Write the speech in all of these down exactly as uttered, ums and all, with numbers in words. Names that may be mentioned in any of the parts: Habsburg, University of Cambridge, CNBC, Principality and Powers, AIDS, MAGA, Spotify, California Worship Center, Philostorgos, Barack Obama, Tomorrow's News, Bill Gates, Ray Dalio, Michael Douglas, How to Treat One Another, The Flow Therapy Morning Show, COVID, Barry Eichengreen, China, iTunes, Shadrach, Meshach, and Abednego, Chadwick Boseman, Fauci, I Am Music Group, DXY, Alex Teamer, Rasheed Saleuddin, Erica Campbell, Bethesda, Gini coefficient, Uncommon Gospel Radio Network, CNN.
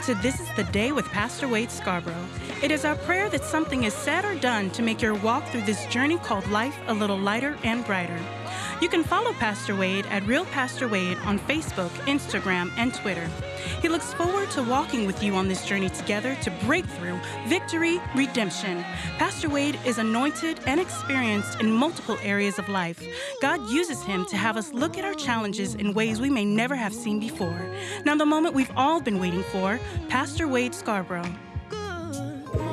Welcome to This is the Day with Pastor Wade Scarborough. It is our prayer that something is said or done to make your walk through this journey called life a little lighter and brighter. You can follow Pastor Wade at Real Pastor Wade on Facebook, Instagram, and Twitter. He looks forward to walking with you on this journey together to breakthrough, victory, redemption. Pastor Wade is anointed and experienced in multiple areas of life. God uses him to have us look at our challenges in ways we may never have seen before. Now, the moment we've all been waiting for, Pastor Wade Scarborough.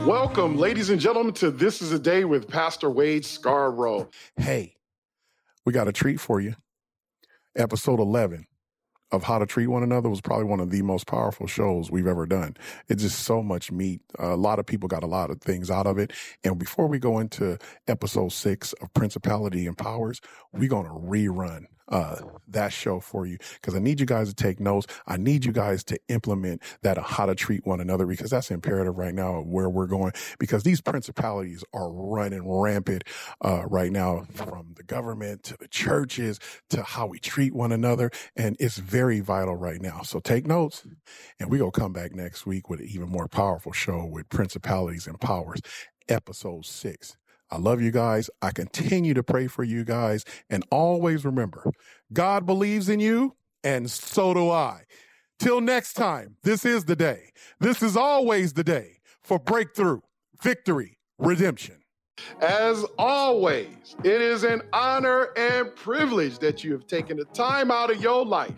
Welcome, ladies and gentlemen, to This is a Day with Pastor Wade Scarborough. Hey. We got a treat for you. Episode eleven of How to Treat One Another was probably one of the most powerful shows we've ever done. It's just so much meat. A lot of people got a lot of things out of it. And before we go into episode six of Principality and Powers, we're going to rerun uh, that show for you because I need you guys to take notes. I need you guys to implement that how to treat one another because that's imperative right now of where we're going because these principalities are running rampant uh, right now from the government to the churches to how we treat one another. And it's very vital right now. So take notes and we're going to come back next week with an even more powerful show with Principalities and Powers, episode six. I love you guys. I continue to pray for you guys. And always remember, God believes in you, and so do I. Till next time, this is the day. This is always the day for breakthrough, victory, redemption. As always, it is an honor and privilege that you have taken the time out of your life.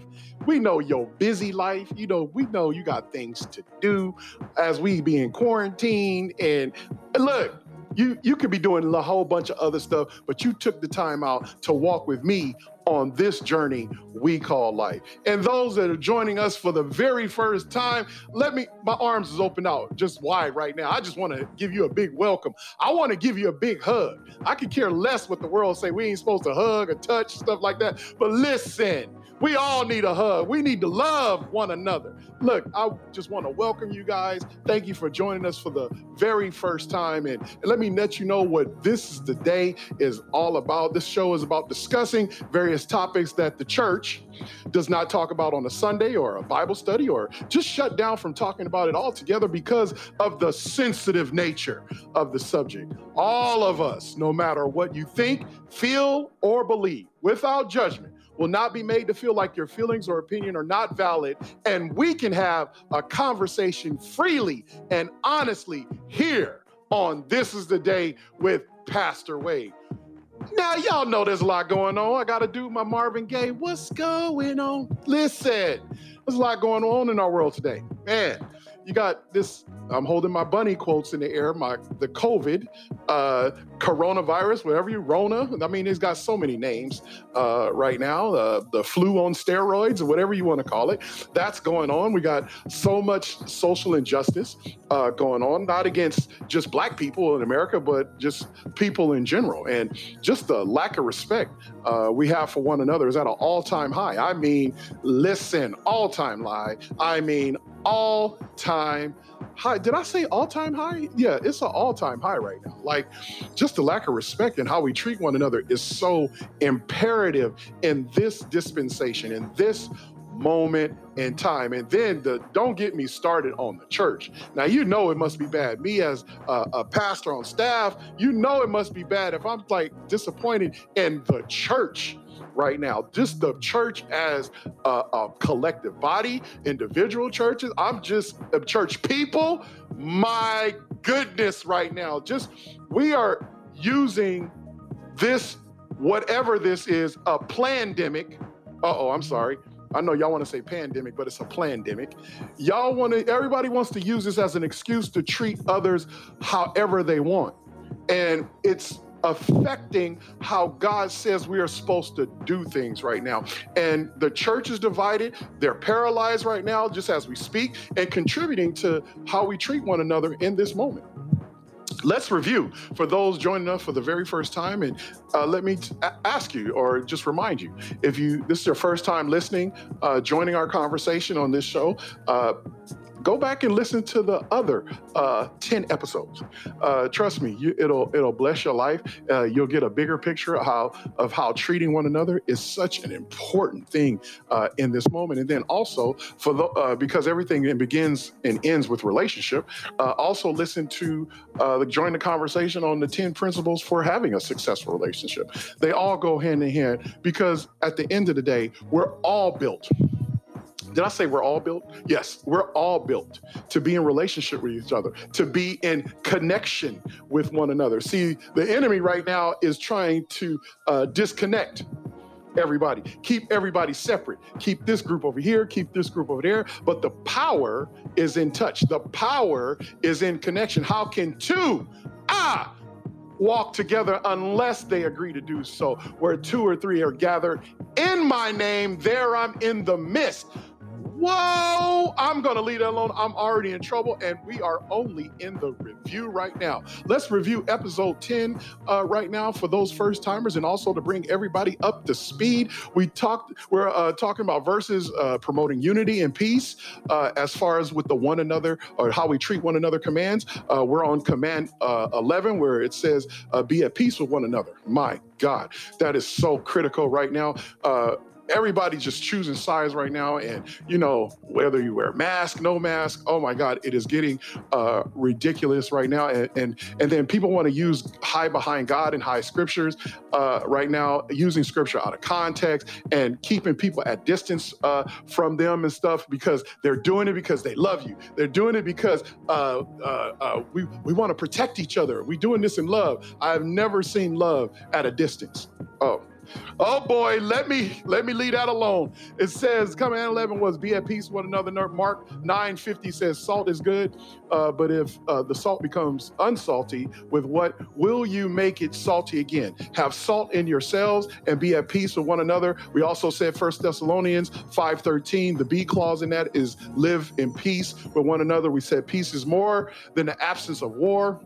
We know your busy life. You know, we know you got things to do as we be in quarantine. And look, You you could be doing a whole bunch of other stuff, but you took the time out to walk with me on this journey we call life. And those that are joining us for the very first time, let me, my arms is open out just wide right now. I just want to give you a big welcome. I want to give you a big hug. I could care less what the world say. We ain't supposed to hug or touch, stuff like that. But listen, we all need a hug. We need to love one another. Look, I just want to welcome you guys. Thank you for joining us for the very first time. And, and let me let you know what This is the Day is all about. This show is about discussing various topics that the church does not talk about on a Sunday or a Bible study or just shut down from talking about it altogether because of the sensitive nature of the subject. All of us, no matter what you think, feel, or believe, without judgment, will not be made to feel like your feelings or opinion are not valid, and we can have a conversation freely and honestly here on This is the Day with Pastor Wade. Now, y'all know there's a lot going on. I got to do my Marvin Gaye. What's going on? Listen, there's a lot going on in our world today. Man, you got this, I'm holding my bunny quotes in the air, my the COVID, uh, coronavirus, whatever you, Rona. I mean, it's got so many names uh, right now. Uh, the flu on steroids or whatever you want to call it. That's going on. We got so much social injustice uh, going on, not against just black people in America, but just people in general. And just the lack of respect uh, we have for one another is at an all-time high. I mean, listen, all-time high. I mean, all-time high. Did I say all-time high? Yeah, it's an all-time high right now. Like, just the lack of respect and how we treat one another is so imperative in this dispensation, in this moment in time. And then the don't get me started on the church. Now, you know it must be bad. Me as a, a pastor on staff, you know it must be bad if I'm, like, disappointed in the church right now. Just the church as a, a collective body, individual churches. I'm just a church people. My goodness, right now, just we are using this, whatever this is, a plandemic. Uh-oh, I'm sorry. I know y'all want to say pandemic, but it's a plandemic. Y'all want to, everybody wants to use this as an excuse to treat others however they want. And it's affecting how God says we are supposed to do things right now. And the church is divided. They're paralyzed right now, just as we speak, and contributing to how we treat one another in this moment. Let's review for those joining us for the very first time. And uh, let me t- ask you or just remind you, if you this is your first time listening, uh, joining our conversation on this show, uh, go back and listen to the other uh, ten episodes. Uh, trust me, you, it'll it'll bless your life. Uh, you'll get a bigger picture of how of how treating one another is such an important thing uh, in this moment. And then also for the uh, because everything begins and ends with relationship. Uh, also listen to uh, join the conversation on the ten principles for having a successful relationship. They all go hand in hand because at the end of the day, we're all built. Did I say we're all built? Yes, we're all built to be in relationship with each other, to be in connection with one another. See, the enemy right now is trying to uh, disconnect everybody, keep everybody separate, keep this group over here, keep this group over there. But the power is in touch. The power is in connection. How can two, ah, walk together unless they agree to do so? Where two or three are gathered in my name, there I'm in the midst. Whoa, I'm going to leave that alone. I'm already in trouble, and we are only in the review right now. Let's review episode ten uh, right now for those first timers, and also to bring everybody up to speed. We talked, we're uh, talking about verses uh, promoting unity and peace uh, as far as with the one another or how we treat one another commands. Uh, we're on command uh, eleven, where it says, uh, be at peace with one another. My God, that is so critical right now. Uh, Everybody just choosing sides right now. And, you know, whether you wear a mask, no mask, oh my God, it is getting uh, ridiculous right now. And, and and then people want to use hide behind God and hide scriptures uh, right now, using scripture out of context and keeping people at distance uh, from them and stuff, because they're doing it because they love you. They're doing it because uh, uh, uh, we, we want to protect each other. We're doing this in love. I've never seen love at a distance. Oh. Oh boy, let me let me leave that alone. It says, command eleven was be at peace with one another. Mark nine fifty says salt is good, uh, but if uh, the salt becomes unsalty, with what will you make it salty again? Have salt in yourselves and be at peace with one another. We also said First Thessalonians five thirteen, the B clause in that is live in peace with one another. We said peace is more than the absence of war.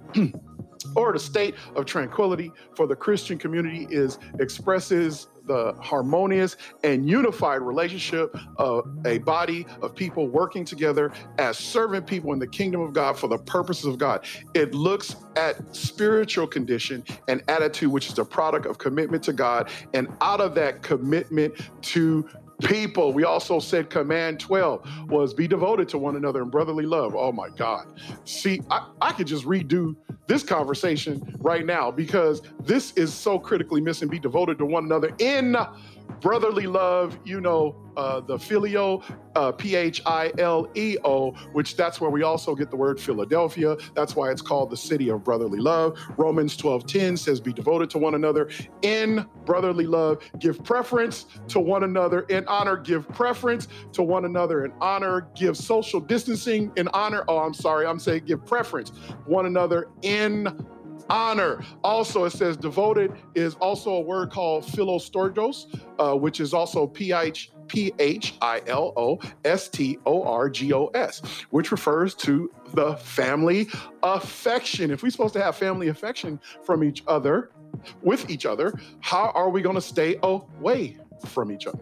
Or the state of tranquility for the Christian community is expresses the harmonious and unified relationship of a body of people working together as servant people in the kingdom of God for the purposes of God. It looks at spiritual condition and attitude, which is the product of commitment to God, and out of that commitment to people. We also said command twelve was be devoted to one another in brotherly love. Oh my God. See, I, I could just redo this conversation right now because this is so critically missing. Be devoted to one another in brotherly love, you know, uh, the phileo, uh, P H I L E O, which that's where we also get the word Philadelphia. That's why it's called the city of brotherly love. Romans twelve ten says, be devoted to one another in brotherly love. Give preference to one another in honor. Give preference to one another in honor. Give social distancing in honor. Oh, I'm sorry. I'm saying give preference one another in honor. Also, it says devoted is also a word called philostorgos, uh, which is also P H I L O S T O R G O S, which refers to the family affection. If we're supposed to have family affection from each other, with each other, how are we going to stay away from each other?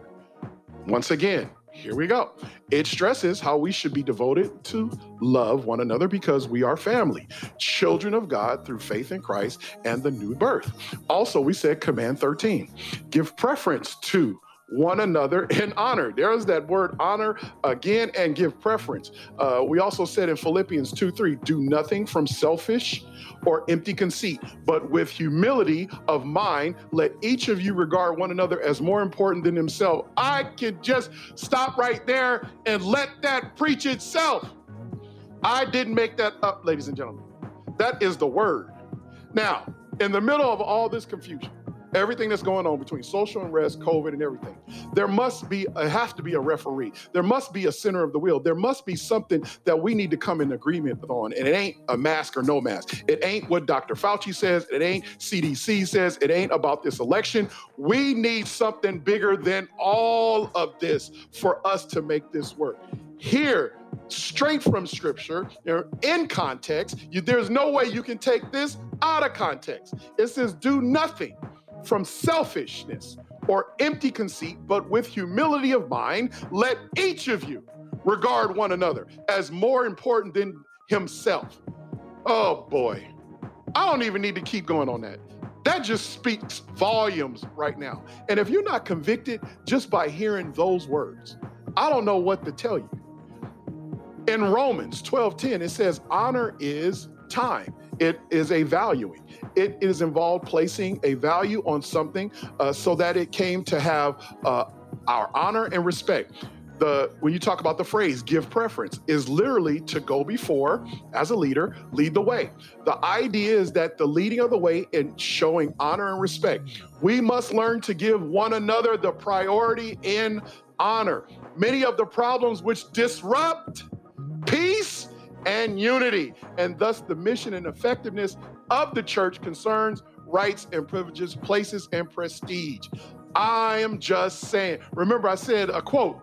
Once again, here we go. It stresses how we should be devoted to love one another because we are family, children of God through faith in Christ and the new birth. Also, we said command thirteen, give preference to one another in honor. There's that word honor again, and give preference. Uh, we also said in Philippians two three, do nothing from selfish or empty conceit, but with humility of mind, let each of you regard one another as more important than himself. I could just stop right there and let that preach itself. I didn't make that up, ladies and gentlemen. That is the word. Now, in the middle of all this confusion, everything that's going on between social unrest, COVID, and everything, there must be, a, have to be a referee. There must be a center of the wheel. There must be something that we need to come in agreement on. And it ain't a mask or no mask. It ain't what Doctor Fauci says. It ain't C D C says. It ain't about this election. We need something bigger than all of this for us to make this work. Here, straight from scripture, in context, you, there's no way you can take this out of context. It says, do nothing from selfishness or empty conceit, but with humility of mind, let each of you regard one another as more important than himself. Oh boy, I don't even need to keep going on that. That just speaks volumes right now. And if you're not convicted just by hearing those words, I don't know what to tell you. In Romans twelve ten, it says, honor is time. It is a valuing. It is involved placing a value on something uh, so that it came to have uh, our honor and respect. The, when you talk about the phrase, give preference, is literally to go before, as a leader, lead the way. The idea is that the leading of the way and showing honor and respect. We must learn to give one another the priority in honor. Many of the problems which disrupt peace and unity, and thus the mission and effectiveness of the church concerns rights and privileges, places and prestige. I am just saying, remember I said a quote,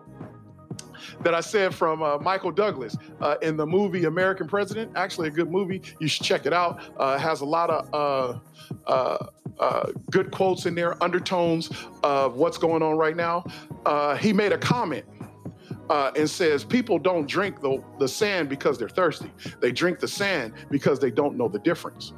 that I said from uh, Michael Douglas uh, in the movie American President. Actually a good movie. You should check it out. Uh, it has a lot of uh, uh, uh, good quotes in there, undertones of what's going on right now. Uh, he made a comment uh, and says, people don't drink the, the sand because they're thirsty. They drink the sand because they don't know the difference.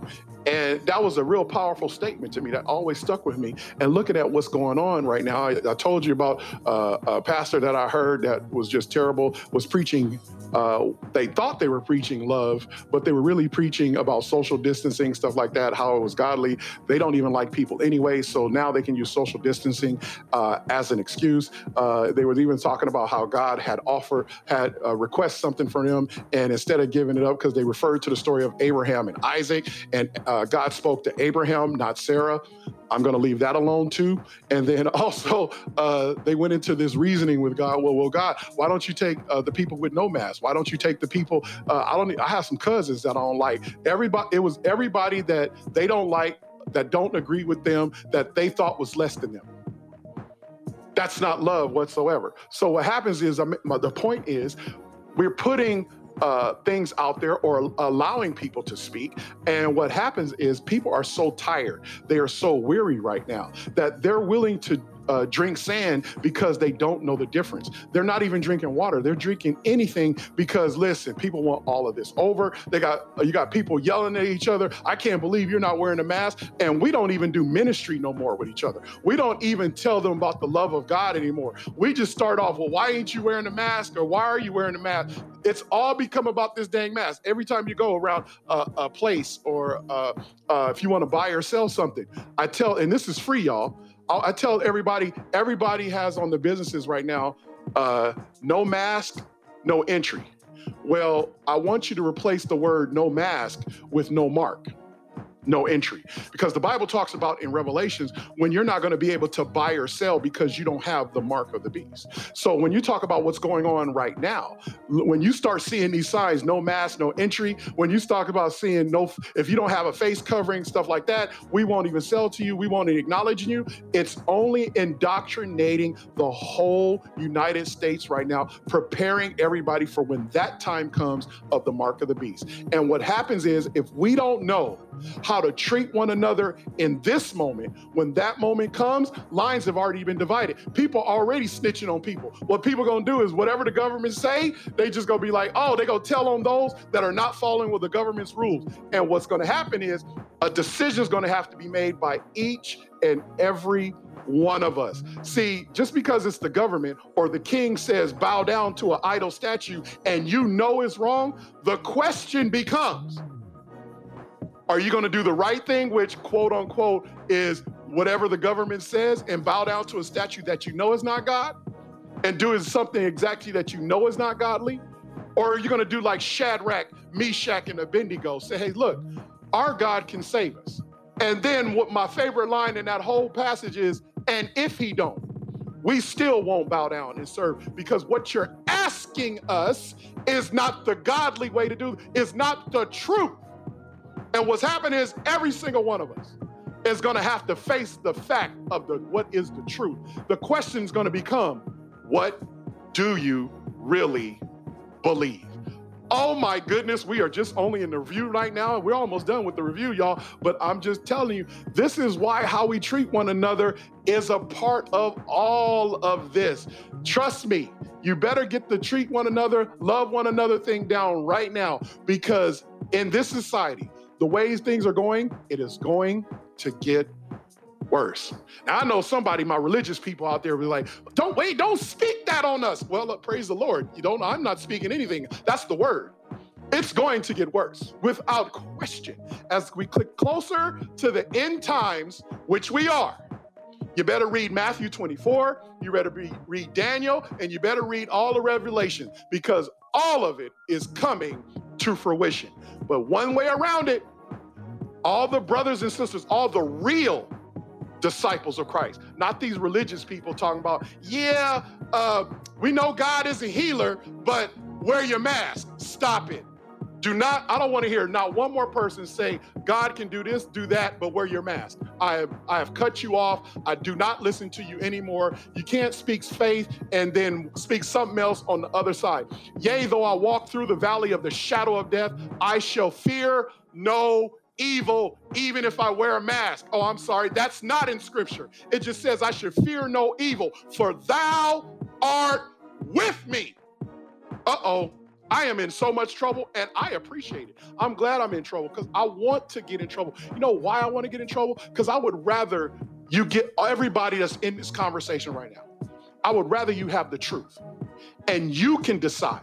And that was a real powerful statement to me that always stuck with me. And looking at what's going on right now, I, I told you about uh, a pastor that I heard that was just terrible, was preaching, uh, they thought they were preaching love, but they were really preaching about social distancing, stuff like that, how it was godly. They don't even like people anyway, so now they can use social distancing uh, as an excuse. Uh, they were even talking about how God had offered, had uh, request something from them, and instead of giving it up, because they referred to the story of Abraham and Isaac, and uh, Uh, God spoke to Abraham, not Sarah. I'm going to leave that alone too. And then also uh, they went into this reasoning with God. Well, well, God, why don't you take uh, the people with no masks? Why don't you take the people? Uh, I don't. I have some cousins that I don't like. Everybody. It was everybody that they don't like, that don't agree with them, that they thought was less than them. That's not love whatsoever. So what happens is, I mean, my, the point is, we're putting Uh, things out there or allowing people to speak. And what happens is people are so tired. They are so weary right now that they're willing to uh, drink sand because they don't know the difference. They're not even drinking water. They're drinking anything because, listen, people want all of this over. They got, you got people yelling at each other. I can't believe you're not wearing a mask. And we don't even do ministry no more with each other. We don't even tell them about the love of God anymore. We just start off, well, why ain't you wearing a mask? Or why are you wearing a mask? It's all become about this dang mask. Every time you go around a, a place or uh, uh, if you want to buy or sell something, I tell, and this is free, y'all. I, I tell everybody, everybody has on the businesses right now, uh, no mask, no entry. Well, I want you to replace the word no mask with no mark, no entry. Because the Bible talks about in Revelations when you're not going to be able to buy or sell because you don't have the mark of the beast. So when you talk about what's going on right now, when you start seeing these signs, no mask, no entry, when you talk about seeing no, if you don't have a face covering, stuff like that, we won't even sell to you. We won't acknowledge you. It's only indoctrinating the whole United States right now, preparing everybody for when that time comes of the mark of the beast. And what happens is if we don't know how to treat one another in this moment, when that moment comes, lines have already been divided. People already snitching on people. What people gonna do is whatever the government say, they just gonna be like, oh, they gonna tell on those that are not following with the government's rules. And what's gonna happen is a decision is gonna have to be made by each and every one of us. See, just because it's the government or the king says bow down to an idol statue and you know it's wrong, the question becomes, are you going to do the right thing, which quote unquote is whatever the government says, and bow down to a statue that you know is not God and do something exactly that you know is not godly? Or are you going to do like Shadrach, Meshach, and Abednego, say, hey, look, our God can save us. And then what my favorite line in that whole passage is, and if he don't, we still won't bow down and serve, because what you're asking us is not the godly way to do, is not the truth. And what's happening is every single one of us is going to have to face the fact of the what is the truth. The question is going to become, what do you really believe? Oh my goodness, we are just only in the review right now. We're almost done with the review, y'all. But I'm just telling you, this is why how we treat one another is a part of all of this. Trust me, You better get the treat one another, love one another thing down right now, because in this society, the ways things are going, it is going to get worse. Now, I know somebody, my religious people out there, will be like, don't wait, don't speak that on us. Well, look, praise the Lord. You don't, I'm not speaking anything. That's the word. It's going to get worse without question. As we click closer to the end times, which we are, you better read Matthew twenty-four, you better be, read Daniel, and you better read all of Revelation, because all of it is coming to fruition. But one way around it, all the brothers and sisters, all the real disciples of Christ, not these religious people talking about, yeah, uh, we know God is a healer, but wear your mask. Stop it. Do not, I don't want to hear not one more person say, God can do this, do that, but wear your mask. I have, I have cut you off. I do not listen to you anymore. You can't speak faith and then speak something else on the other side. Yea, though I walk through the valley of the shadow of death, I shall fear no evil, even if I wear a mask. Oh, I'm sorry. That's not in scripture. It just says I should fear no evil, for thou art with me. Uh-oh. I am in so much trouble, and I appreciate it. I'm glad I'm in trouble, because I want to get in trouble. You know why I want to get in trouble? Because I would rather you get everybody that's in this conversation right now. I would rather you have the truth, and you can decide.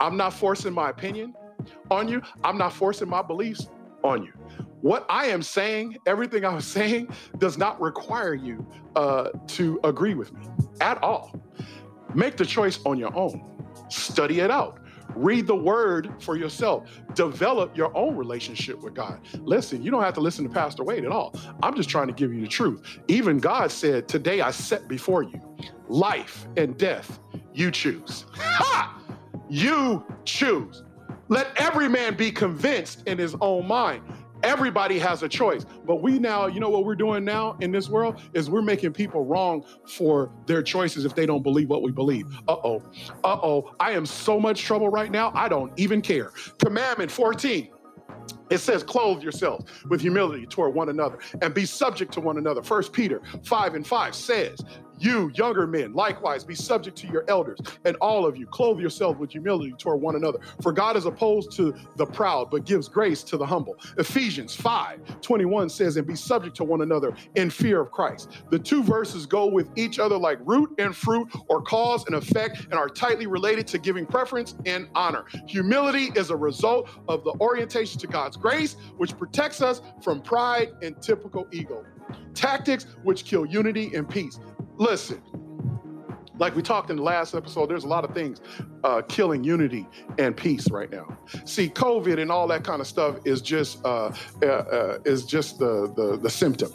I'm not forcing my opinion on you. I'm not forcing my beliefs on you. What I am saying, everything I was saying, does not require you uh, to agree with me at all. Make the choice on your own. Study it out. Read the word for yourself. Develop your own relationship with God. Listen, you don't have to listen to Pastor Wade at all. I'm just trying to give you the truth. Even God said, today I set before you life and death. You choose. Ha! You choose. Let every man be convinced in his own mind. Everybody has a choice. But we now, you know what we're doing now in this world is we're making people wrong for their choices if they don't believe what we believe. Uh-oh. Uh-oh. I am so much trouble right now. I don't even care. Commandment fourteen. It says, clothe yourselves with humility toward one another and be subject to one another. First Peter five and five says, you younger men, likewise, be subject to your elders, and all of you clothe yourselves with humility toward one another. For God is opposed to the proud, but gives grace to the humble. Ephesians five twenty-one says, and be subject to one another in fear of Christ. The two verses go with each other like root and fruit, or cause and effect, and are tightly related to giving preference and honor. Humility is a result of the orientation to God's grace, which protects us from pride and typical ego tactics, which kill unity and peace. Listen, like we talked in the last episode, there's a lot of things uh, killing unity and peace right now. See, COVID and all that kind of stuff is just uh, uh, uh, is just the, the the symptom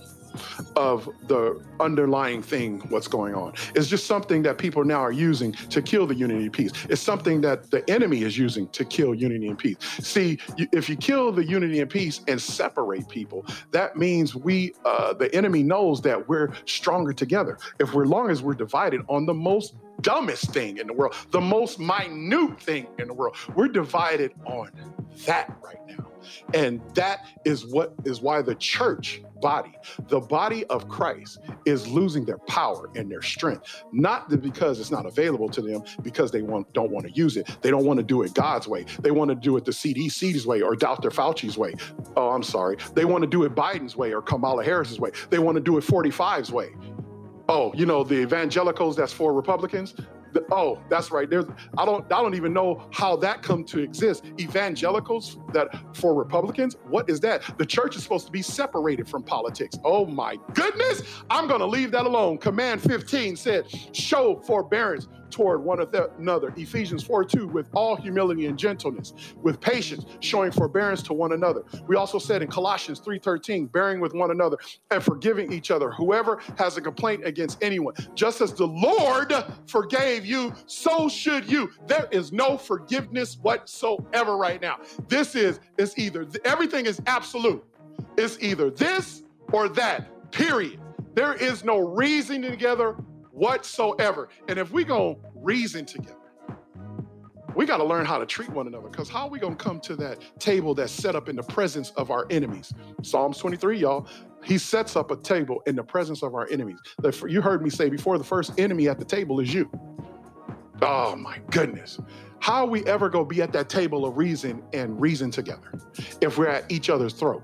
of the underlying thing, what's going on. It's just something that people now are using to kill the unity and peace. It's something that the enemy is using to kill unity and peace. See, you, if you kill the unity and peace and separate people, that means we, uh, the enemy knows that we're stronger together. If we're long as we're divided on the most dumbest thing in the world, the most minute thing in the world, we're divided on that right now. And that is what is why the church body, the body of Christ, is losing their power and their strength. Not because it's not available to them, because they want, don't want to use it. They don't want to do it God's way. They want to do it the C D C's way or Doctor Fauci's way. Oh, I'm sorry. They want to do it Biden's way or Kamala Harris's way. They want to do it forty-five's way. Oh, you know, the evangelicals, that's for Republicans. Oh, that's right. There's, I don't I don't even know how that come to exist. Evangelicals that for Republicans? What is that? The church is supposed to be separated from politics. Oh, my goodness. I'm going to leave that alone. Command fifteen said, show forbearance toward one another. Ephesians four two, with all humility and gentleness, with patience, showing forbearance to one another. We also said in Colossians three thirteen, bearing with one another and forgiving each other, whoever has a complaint against anyone. Just as the Lord forgave you, so should you. There is no forgiveness whatsoever right now. This is, it's either, everything is absolute. It's either this or that, period. There is no reasoning together whatsoever. And if we gonna reason together, we gotta learn how to treat one another, because how are we gonna come to that table that's set up in the presence of our enemies? Psalms twenty-three, y'all, he sets up a table in the presence of our enemies. You heard me say before, the first enemy at the table is you. Oh my goodness. How are we ever gonna be at that table of reason and reason together if we're at each other's throat?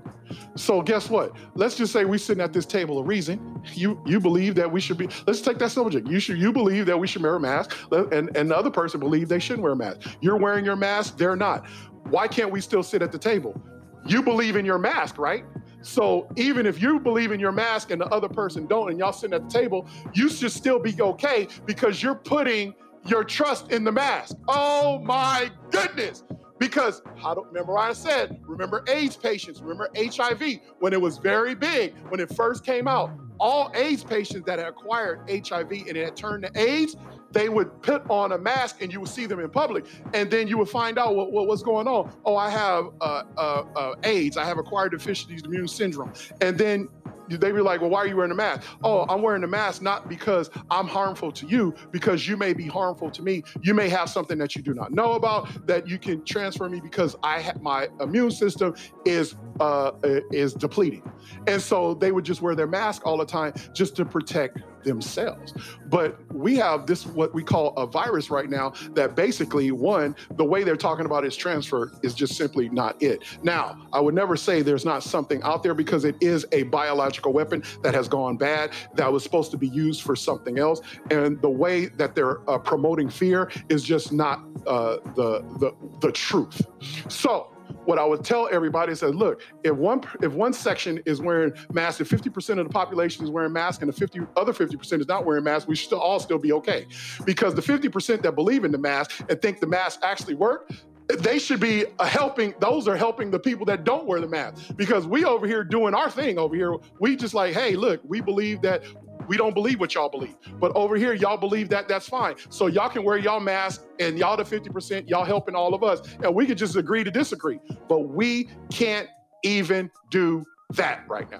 So guess what? Let's just say we're sitting at this table of reason. You you believe that we should be, let's take that subject. You should you believe that we should wear a mask, and, and the other person believes they shouldn't wear a mask. You're wearing your mask, they're not. Why can't we still sit at the table? You believe in your mask, right? So even if you believe in your mask and the other person don't, and y'all sitting at the table, you should still be okay because you're putting your trust in the mask. Oh my goodness. Because, how do, remember I said, remember AIDS patients, remember H I V, when it was very big, when it first came out, all AIDS patients that had acquired H I V and it had turned to AIDS, they would put on a mask and you would see them in public. And then you would find out what, what what's going on. Oh, I have uh, uh, uh, AIDS, I have acquired deficiency immune syndrome. And then they were like, well, why are you wearing a mask? Oh, I'm wearing a mask not because I'm harmful to you, because you may be harmful to me. You may have something that you do not know about that you can transfer me because I ha- my immune system is uh, is depleting. And so they would just wear their mask all the time just to protect themselves. But we have this, what we call a virus right now, that basically, one, the way they're talking about is transfer is just simply not it. Now, I would never say there's not something out there, because it is a biological weapon that has gone bad, that was supposed to be used for something else. And the way that they're uh, promoting fear is just not uh, the, the, the truth. So what I would tell everybody is that, look, if one if one section is wearing masks, if fifty percent of the population is wearing masks and the fifty other fifty percent is not wearing masks, we should all still be okay. Because the fifty percent that believe in the mask and think the mask actually work, they should be helping, those are helping the people that don't wear the mask. Because we over here doing our thing over here, we just like, hey, look, we believe that, we don't believe what y'all believe. But over here, y'all believe that, that's fine. So y'all can wear y'all mask and y'all the fifty percent, y'all helping all of us. And we could just agree to disagree. But we can't even do that right now,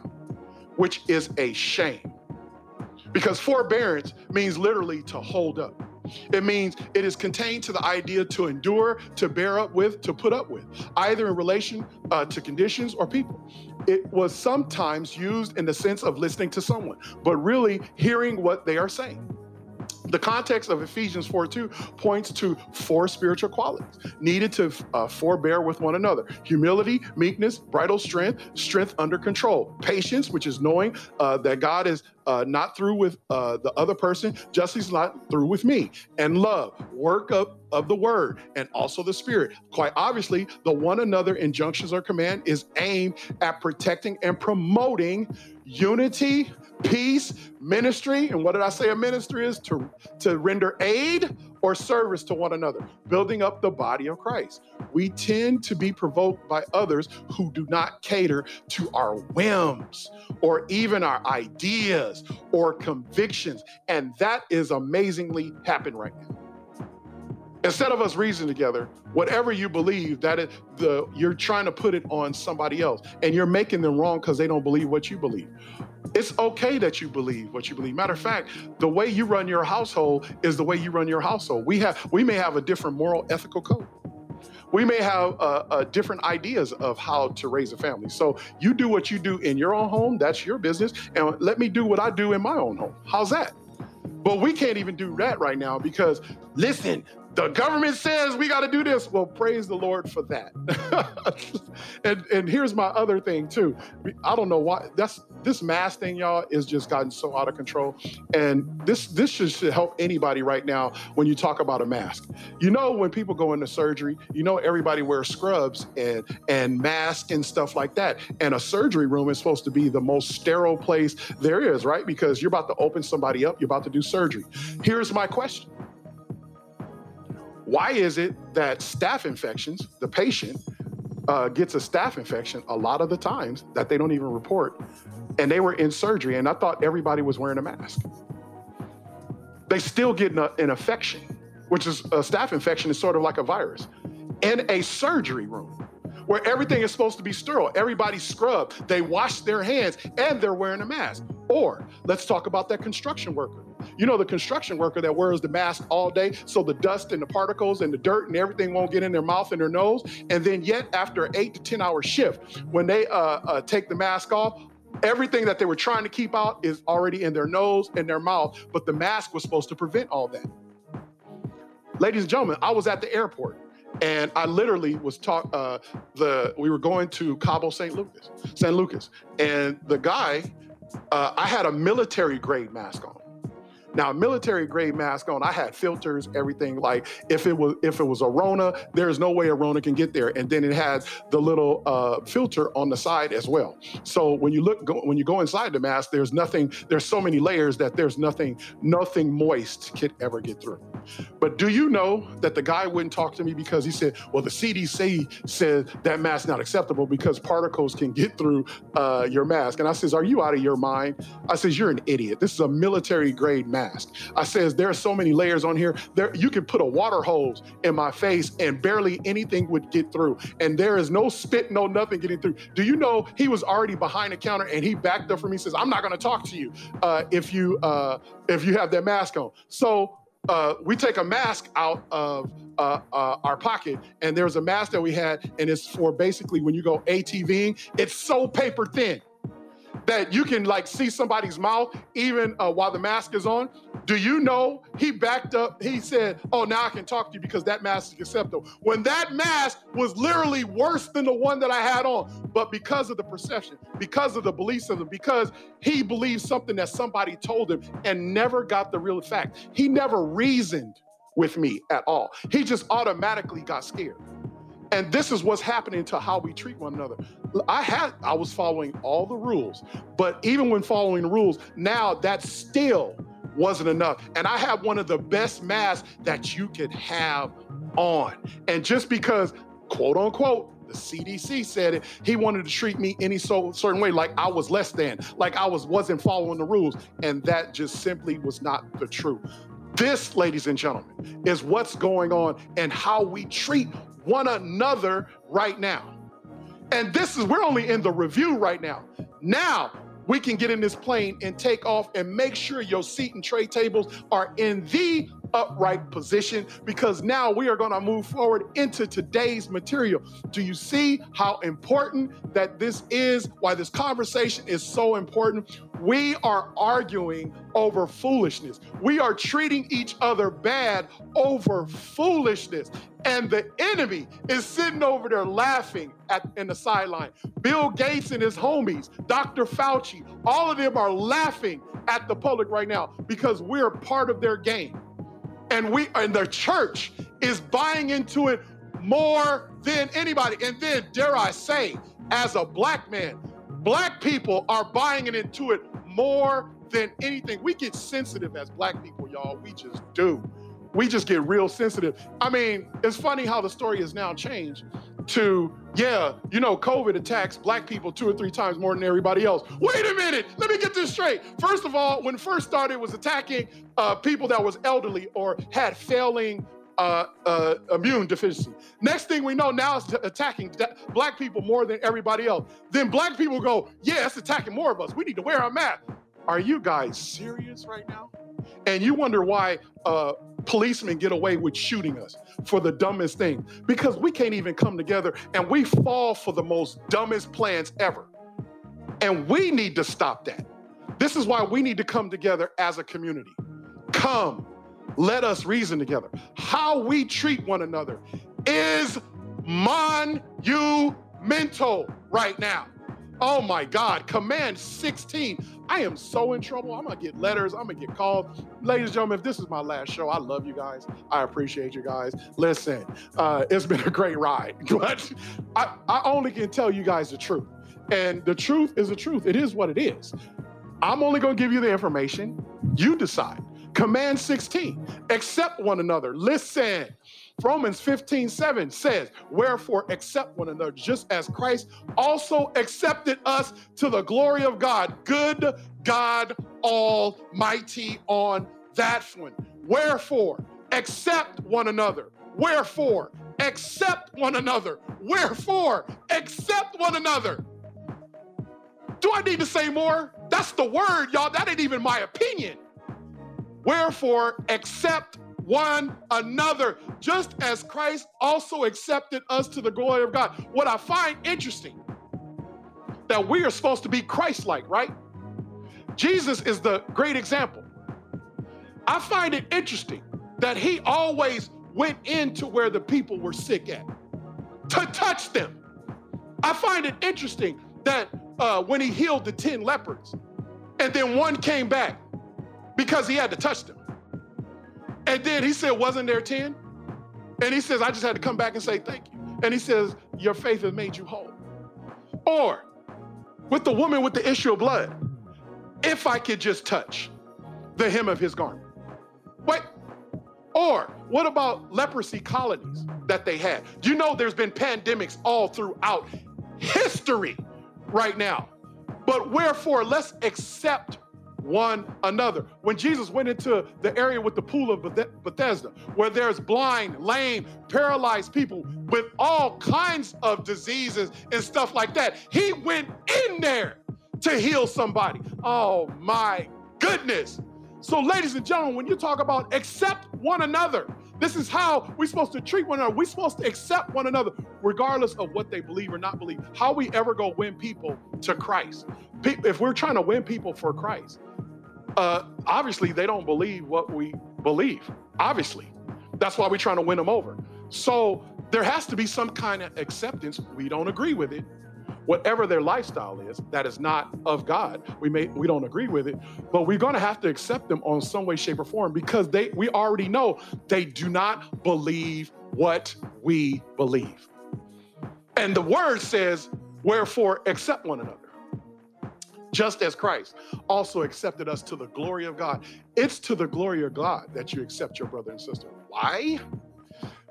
which is a shame. Because forbearance means literally to hold up. It means it is contained to the idea to endure, to bear up with, to put up with, either in relation uh, to conditions or people. It was sometimes used in the sense of listening to someone, but really hearing what they are saying. The context of Ephesians four two points to four spiritual qualities needed to uh, forbear with one another: humility, meekness, bridle strength, strength under control, patience, which is knowing uh, that God is uh, not through with uh, the other person, just as he's not through with me, and love, work up of the word, and also the spirit. Quite obviously, the one another injunctions or command is aimed at protecting and promoting unity, peace, ministry, and what did I say a ministry is? To, to render aid or service to one another, building up the body of Christ. We tend to be provoked by others who do not cater to our whims or even our ideas or convictions, and that is amazingly happening right now. Instead of us reasoning together, whatever you believe, that is the, you're trying to put it on somebody else, and you're making them wrong because they don't believe what you believe. It's okay that you believe what you believe. Matter of fact, the way you run your household is the way you run your household. We have, we may have a different moral ethical code. We may have uh, uh, different ideas of how to raise a family. So you do what you do in your own home, that's your business, and let me do what I do in my own home. How's that? But we can't even do that right now because, listen, the government says we got to do this. Well, praise the Lord for that. and and here's my other thing too. I don't know why that's this mask thing, y'all, is just gotten so out of control. And this this should, should help anybody right now when you talk about a mask. You know, when people go into surgery, you know everybody wears scrubs and and masks and stuff like that. And a surgery room is supposed to be the most sterile place there is, right? Because you're about to open somebody up, you're about to do surgery. Here's my question. Why is it that staph infections, the patient uh, gets a staph infection a lot of the times that they don't even report, and they were in surgery, and I thought everybody was wearing a mask? They still get an, an infection, which is a staph infection is sort of like a virus, in a surgery room where everything is supposed to be sterile. Everybody's scrubbed, they wash their hands, and they're wearing a mask. Or let's talk about that construction worker. You know, the construction worker that wears the mask all day so the dust and the particles and the dirt and everything won't get in their mouth and their nose. And then yet after an eight to ten hour shift, when they uh, uh, take the mask off, everything that they were trying to keep out is already in their nose and their mouth. But the mask was supposed to prevent all that. Ladies and gentlemen, I was at the airport and I literally was talk, uh, the, we were going to Cabo Saint Lucas, Saint Lucas. And the guy, uh, I had a military grade mask on. Now, a military grade mask on, I had filters, everything. Like if it was if it was a Rona, there's no way a Rona can get there. And then it had the little uh, filter on the side as well. So when you look, go, when you go inside the mask, there's nothing, there's so many layers that there's nothing, nothing moist could ever get through. But do you know that the guy wouldn't talk to me because he said, well, the C D C said that mask's not acceptable because particles can get through uh, your mask. And I says, are you out of your mind? I says, you're an idiot. This is a military grade mask. I says, there are so many layers on here. There, you could put a water hose in my face and barely anything would get through. And there is no spit, no nothing getting through. Do you know he was already behind the counter and he backed up for me, says, I'm not going to talk to you uh, if you uh, if you have that mask on. So uh, we take a mask out of uh, uh, our pocket, and there's a mask that we had, and it's for basically when you go ATVing, it's so paper thin that you can like see somebody's mouth even uh, while the mask is on. Do you know he backed up? He said, oh, now I can talk to you because that mask is acceptable. When that mask was literally worse than the one that I had on, but because of the perception, because of the belief system, because he believed something that somebody told him and never got the real fact. He never reasoned with me at all. He just automatically got scared. And this is what's happening to how we treat one another. I had, I was following all the rules, but even when following the rules, now that still wasn't enough. And I had one of the best masks that you could have on. And just because, quote unquote, the C D C said it, he wanted to treat me any so certain way, like I was less than, like I was, wasn't following the rules. And that just simply was not the truth. This, ladies and gentlemen, is what's going on and how we treat one another right now. And this is, we're only in the review right now. Now we can get in this plane and take off and make sure your seat and tray tables are in the upright position, because now we are gonna move forward into today's material. Do you see how important that this is, why this conversation is so important? We are arguing over foolishness. We are treating each other bad over foolishness. And the enemy is sitting over there laughing at in the sideline. Bill Gates and his homies, Doctor Fauci, all of them are laughing at the public right now because we're part of their game. And we, and the church is buying into it more than anybody. And then, dare I say, as a black man, black people are buying into it more than anything. We get sensitive as black people, y'all. We just do. We just get real sensitive. I mean, it's funny how the story has now changed to, yeah, you know, COVID attacks black people two or three times more than everybody else. Wait a minute, let me get this straight. First of all, when it first started, it was attacking uh, people that was elderly or had failing uh, uh, immune deficiency. Next thing we know, now it's attacking black people more than everybody else. Then black people go, yeah, it's attacking more of us. We need to wear our mask. Are you guys serious right now? And you wonder why uh, policemen get away with shooting us for the dumbest thing, because we can't even come together and we fall for the most dumbest plans ever. And we need to stop that. This is why we need to come together as a community. Come, let us reason together. How we treat one another is monumental right now. Oh my God, Command sixteen. I am so in trouble. I'm gonna get letters, I'm gonna get calls. Ladies and gentlemen, if this is my last show, I love you guys. I appreciate you guys. Listen, uh, it's been a great ride, but I, I only can tell you guys the truth. And the truth is the truth, it is what it is. I'm only gonna give you the information, you decide. Command sixteen, accept one another, listen. Romans fifteen seven says, wherefore accept one another, just as Christ also accepted us to the glory of God. Good God Almighty on that one. Wherefore accept one another. Wherefore accept one another. Wherefore accept one another. Do I need to say more? That's the word, y'all. That ain't even my opinion. Wherefore accept one another, just as Christ also accepted us to the glory of God. What I find interesting, that we are supposed to be Christ-like, right? Jesus is the great example. I find it interesting that he always went into where the people were sick at to touch them. I find it interesting that uh, when he healed the ten lepers, and then one came back because he had to touch them. And then he said, wasn't there ten? And he says, I just had to come back and say thank you. And he says, your faith has made you whole. Or with the woman with the issue of blood, if I could just touch the hem of his garment. Wait. Or what about leprosy colonies that they had? Do you know there's been pandemics all throughout history right now? But wherefore, let's accept one another. When Jesus went into the area with the pool of Beth- Bethesda, where there's blind, lame, paralyzed people with all kinds of diseases and stuff like that, he went in there to heal somebody. Oh my goodness. So ladies and gentlemen, when you talk about accept one another, this is how we're supposed to treat one another. We're supposed to accept one another, regardless of what they believe or not believe. How we ever go win people to Christ. Pe- if we're trying to win people for Christ, uh, obviously they don't believe what we believe. Obviously, that's why we're trying to win them over. So there has to be some kind of acceptance. We don't agree with it. Whatever their lifestyle is, that is not of God. We may we don't agree with it, but we're going to have to accept them on some way, shape, or form because they we already know they do not believe what we believe. And the word says, wherefore, accept one another, just as Christ also accepted us to the glory of God. It's to the glory of God that you accept your brother and sister. Why?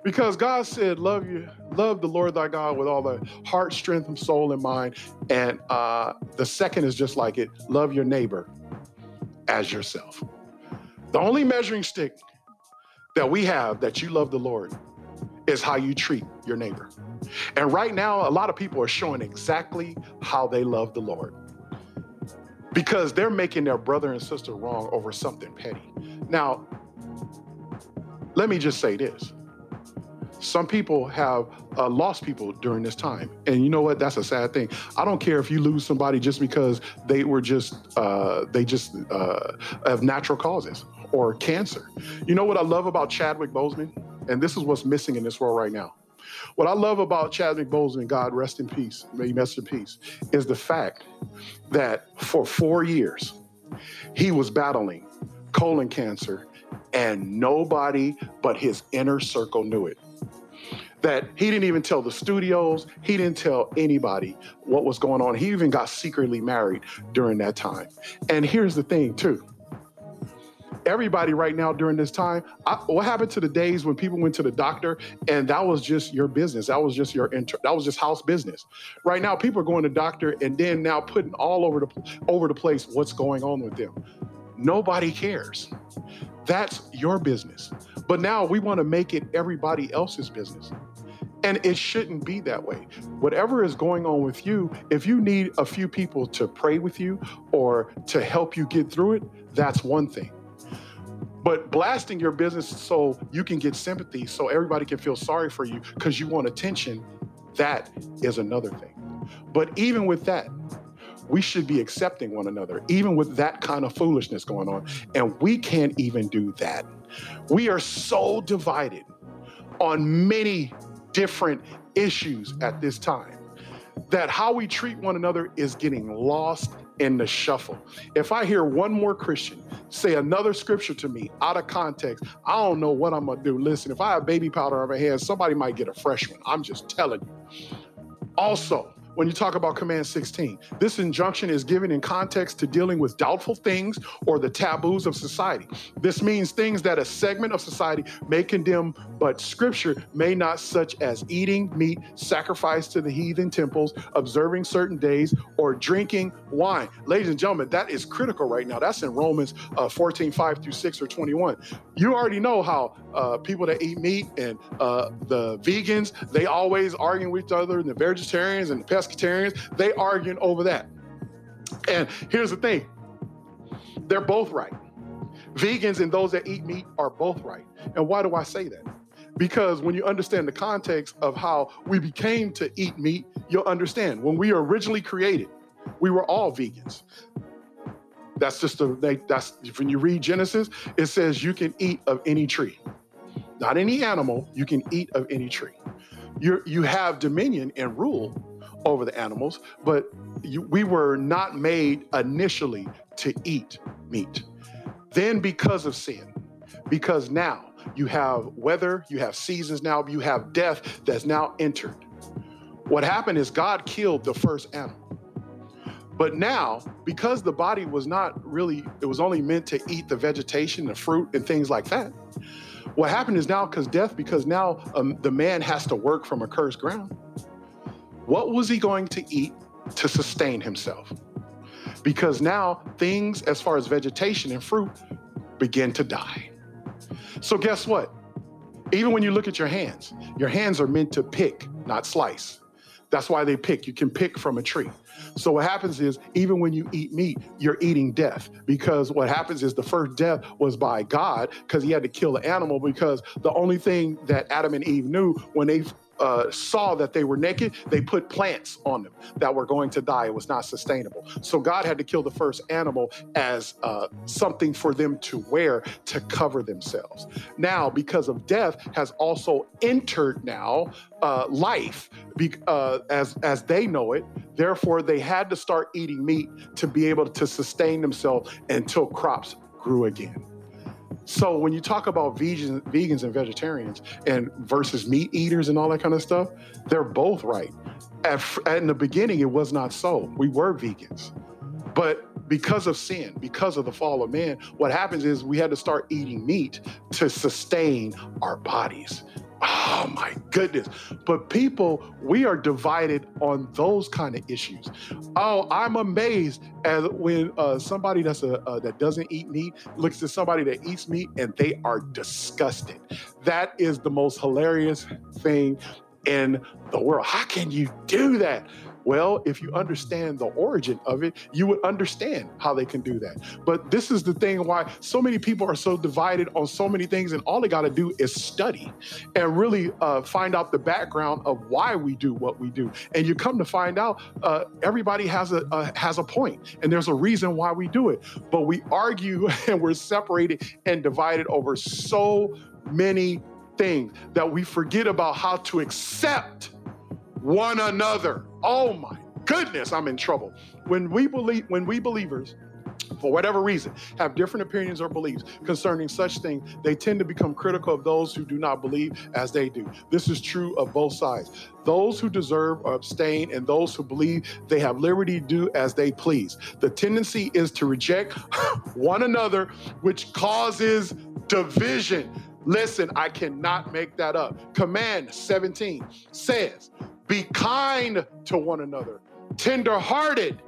Because God said, love you, love the Lord thy God with all the heart, strength, soul, and mind. And uh, the second is just like it. Love your neighbor as yourself. The only measuring stick that we have that you love the Lord is how you treat your neighbor. And right now, a lot of people are showing exactly how they love the Lord because they're making their brother and sister wrong over something petty. Now, let me just say this. Some people have uh, lost people during this time. And you know what? That's a sad thing. I don't care if you lose somebody just because they were just, uh, they just uh, have natural causes or cancer. You know what I love about Chadwick Boseman? And this is what's missing in this world right now. What I love about Chadwick Boseman, God rest in peace, may he rest in peace, is the fact that for four years, he was battling colon cancer and nobody but his inner circle knew it. That he didn't even tell the studios, he didn't tell anybody what was going on. He even got secretly married during that time. And here's the thing too, everybody right now during this time, I, what happened to the days when people went to the doctor and that was just your business, that was just your, inter- that was just house business. Right now, people are going to doctor and then now putting all over the, over the place what's going on with them. Nobody cares. That's your business. But now we want to make it everybody else's business. And it shouldn't be that way. Whatever is going on with you, if you need a few people to pray with you or to help you get through it, that's one thing. But blasting your business so you can get sympathy, so everybody can feel sorry for you because you want attention, that is another thing. But even with that, we should be accepting one another, even with that kind of foolishness going on. And we can't even do that. We are so divided on many different issues at this time that how we treat one another is getting lost in the shuffle. If I hear one more Christian say another scripture to me out of context, I don't know what I'm gonna do. Listen, if I have baby powder on my hand, somebody might get a fresh one. I'm just telling you. Also, when you talk about command sixteen, this injunction is given in context to dealing with doubtful things or the taboos of society. This means things that a segment of society may condemn, but scripture may not, such as eating meat, sacrifice to the heathen temples, observing certain days, or drinking wine. Ladies and gentlemen, that is critical right now. That's in Romans uh, fourteen, five through six or twenty-one. You already know how uh, people that eat meat and uh, the vegans, they always argue with each other, and the vegetarians and the pest they arguing over that. And here's the thing. They're both right. Vegans and those that eat meat are both right. And why do I say that? Because when you understand the context of how we became to eat meat, you'll understand. When we were originally created, we were all vegans. That's just, a, they, that's when you read Genesis, it says you can eat of any tree. not any animal. You can eat of any tree. You you have dominion and rule over the animals, but you, we were not made initially to eat meat. Then because of sin, because now you have weather, you have seasons now, you have death that's now entered. What happened is God killed the first animal. But now, because the body was not really, it was only meant to eat the vegetation, the fruit, and things like that. What happened is now, because death, because now um, the man has to work from a cursed ground. What was he going to eat to sustain himself? Because now things, as far as vegetation and fruit, begin to die. So guess what? Even when you look at your hands, your hands are meant to pick, not slice. That's why they pick. You can pick from a tree. So what happens is, even when you eat meat, you're eating death, because what happens is the first death was by God, because he had to kill the animal, because the only thing that Adam and Eve knew when they uh, saw that they were naked, they put plants on them that were going to die. It was not sustainable. So God had to kill the first animal as uh, something for them to wear to cover themselves. Now, because of death has also entered now uh, life be- uh, as, as they know it. Therefore, they had to start eating meat to be able to sustain themselves until crops grew again. So when you talk about vegans, vegans and vegetarians and versus meat eaters and all that kind of stuff, they're both right. At, at, in the beginning, it was not so. We were vegans. But because of sin, because of the fall of man, what happens is we had to start eating meat to sustain our bodies. Oh my goodness. But people, we are divided on those kind of issues. Oh, I'm amazed as when uh, somebody that's a, uh, that doesn't eat meat looks at somebody that eats meat and they are disgusted. That is the most hilarious thing in the world. How can you do that? Well, if you understand the origin of it, you would understand how they can do that. But this is the thing why so many people are so divided on so many things, and all they got to do is study and really uh, find out the background of why we do what we do. And you come to find out uh, everybody has a uh, has a point, and there's a reason why we do it. But we argue and we're separated and divided over so many things that we forget about how to accept one another. Oh my goodness, I'm in trouble. When we believe, when we believers, for whatever reason, have different opinions or beliefs concerning such things, they tend to become critical of those who do not believe as they do. This is true of both sides. Those who deserve or abstain, and those who believe they have liberty to do as they please. The tendency is to reject one another, which causes division. Listen, I cannot make that up. Command seventeen says, be kind to one another, tenderhearted,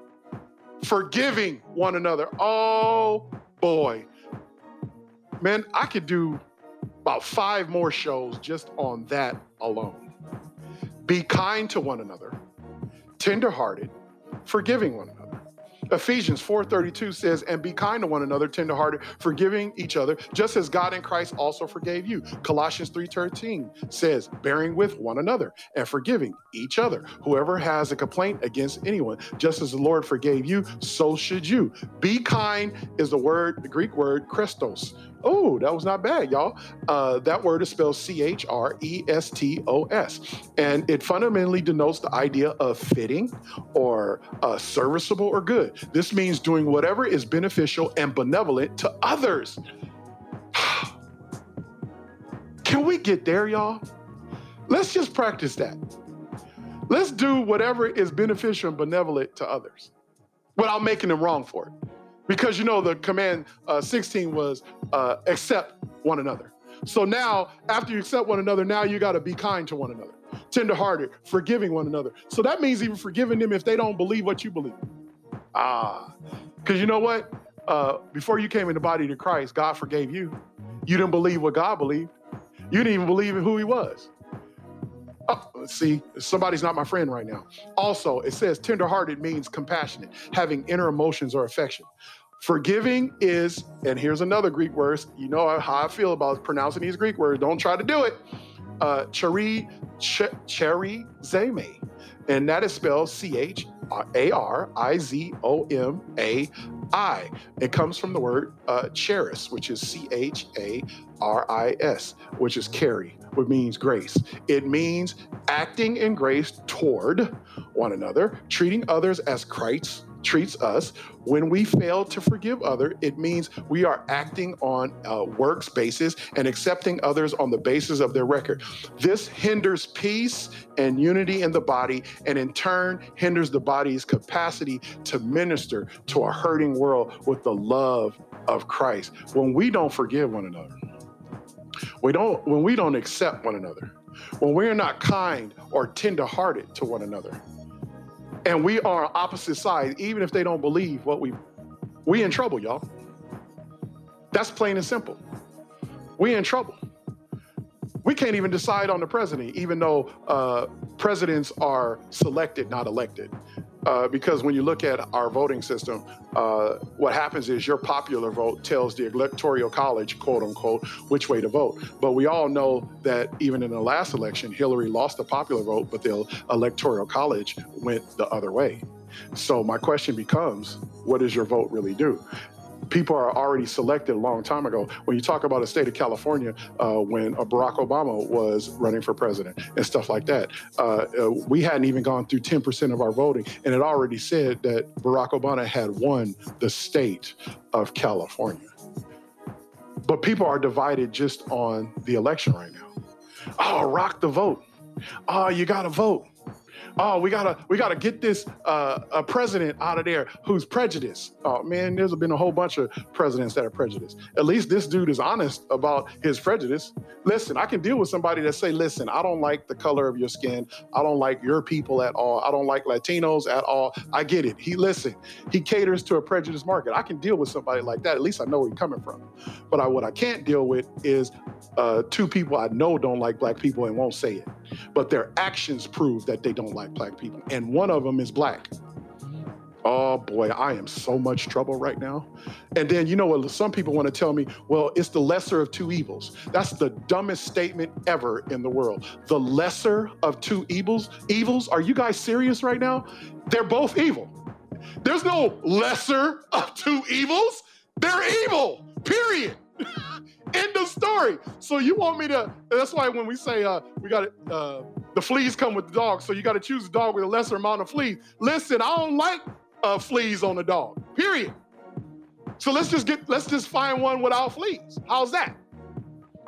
forgiving one another. Oh boy, man, I could do about five more shows just on that alone. Be kind to one another, tenderhearted, forgiving one another. Ephesians four thirty-two says, and be kind to one another, tenderhearted, forgiving each other, just as God in Christ also forgave you. Colossians three thirteen says, bearing with one another and forgiving each other. Whoever has a complaint against anyone, just as the Lord forgave you, so should you. Be kind is the word, the Greek word, Christos. Oh, that was not bad, y'all. Uh, that word is spelled C H R E S T O S. And it fundamentally denotes the idea of fitting or uh, serviceable or good. This means doing whatever is beneficial and benevolent to others. Can we get there, y'all? Let's just practice that. Let's do whatever is beneficial and benevolent to others without making them wrong for it. Because, you know, the command uh, sixteen was uh, accept one another. So now, after you accept one another, now you got to be kind to one another, tenderhearted, forgiving one another. So that means even forgiving them if they don't believe what you believe. Ah, because you know what? Uh, before you came in the body of Christ, God forgave you. You didn't believe what God believed. You didn't even believe in who he was. Oh, see, somebody's not my friend right now. Also, it says tenderhearted means compassionate, having inner emotions or affection. Forgiving is, and here's another Greek word. You know how I feel about pronouncing these Greek words. Don't try to do it. Uh, chari, ch- chari zeme. And that is spelled C H A R I Z O M A I. It comes from the word uh, charis, which is C H A R I S, which is carry, which means grace. It means acting in grace toward one another, treating others as Christ treats us. When we fail to forgive others, it means we are acting on a works basis and accepting others on the basis of their record. This hinders peace and unity in the body, and in turn hinders the body's capacity to minister to a hurting world with the love of Christ. When we don't forgive one another, we don't, when we don't accept one another, when we're not kind or tenderhearted to one another, and we are on opposite sides, even if they don't believe what we, we in trouble, y'all. That's plain and simple. We in trouble. We can't even decide on the president, even though uh, presidents are selected, not elected. Uh, because when you look at our voting system, uh, what happens is your popular vote tells the electoral college, quote unquote, which way to vote. But we all know that even in the last election, Hillary lost the popular vote, but the electoral college went the other way. So my question becomes, what does your vote really do? People are already selected a long time ago. When you talk about the state of California, uh, when uh, Barack Obama was running for president and stuff like that, uh, uh, we hadn't even gone through ten percent of our voting, and it already said that Barack Obama had won the state of California. But people are divided just on the election right now. Oh, rock the vote. Oh, you gotta vote. Oh, we gotta we gotta get this uh, a president out of there who's prejudiced. Oh man, there's been a whole bunch of presidents that are prejudiced. At least this dude is honest about his prejudice. Listen, I can deal with somebody that say, listen, I don't like the color of your skin. I don't like your people at all. I don't like Latinos at all. I get it. He listen, he caters to a prejudiced market. I can deal with somebody like that. At least I know where he's coming from. But I, what I can't deal with is uh, two people I know don't like black people and won't say it, but their actions prove that they don't like black people, and one of them is black. Oh boy, I am so much trouble right now. And then, you know what, some people want to tell me, well, it's the lesser of two evils. That's the dumbest statement ever in the world. The lesser of two evils? Evils? Are you guys serious right now? They're both evil. There's no lesser of two evils. They're evil, period. End of story. So you want me to, that's why when we say uh, we got to, uh, the fleas come with the dog, so you got to choose a dog with a lesser amount of fleas. Listen, I don't like uh, fleas on a dog, period. So let's just get, let's just find one without fleas. How's that?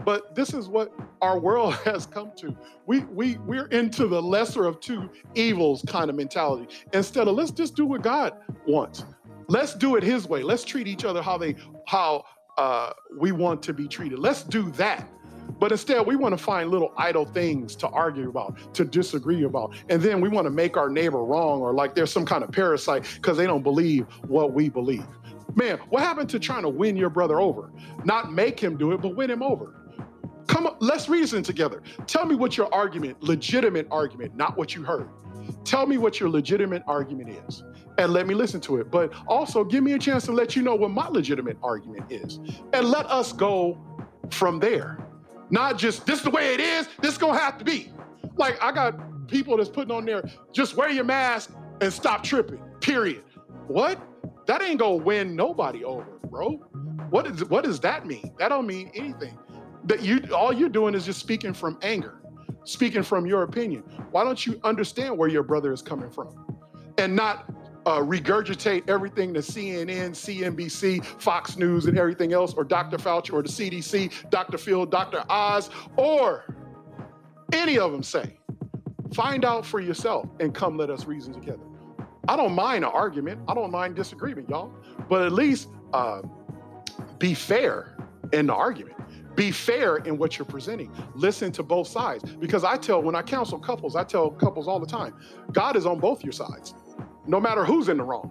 But this is what our world has come to. We, we, we're into the lesser of two evils kind of mentality. Instead of let's just do what God wants. Let's do it his way. Let's treat each other how they, how, Uh, we want to be treated. Let's do that. But instead, we want to find little idle things to argue about, to disagree about. And then we want to make our neighbor wrong or like they're some kind of parasite because they don't believe what we believe. Man, what happened to trying to win your brother over? Not make him do it, but win him over. Come on, let's reason together. Tell me what your argument, legitimate argument, not what you heard. Tell me what your legitimate argument is, and let me listen to it. But also give me a chance to let you know what my legitimate argument is. And let us go from there. Not just, this is the way it is, this is gonna have to be. Like, I got people that's putting on there, just wear your mask and stop tripping, period. What? That ain't gonna win nobody over, bro. What is, what does that mean? That don't mean anything. That you, all you're doing is just speaking from anger, speaking from your opinion. Why don't you understand where your brother is coming from? And not Uh, regurgitate everything to C N N, C N B C, Fox News, and everything else, or Doctor Fauci, or the C D C, Doctor Phil, Doctor Oz, or any of them say. Find out for yourself and come let us reason together. I don't mind an argument. I don't mind disagreement, y'all. But at least uh, be fair in the argument. Be fair in what you're presenting. Listen to both sides. Because I tell, when I counsel couples, I tell couples all the time, God is on both your sides. No matter who's in the wrong,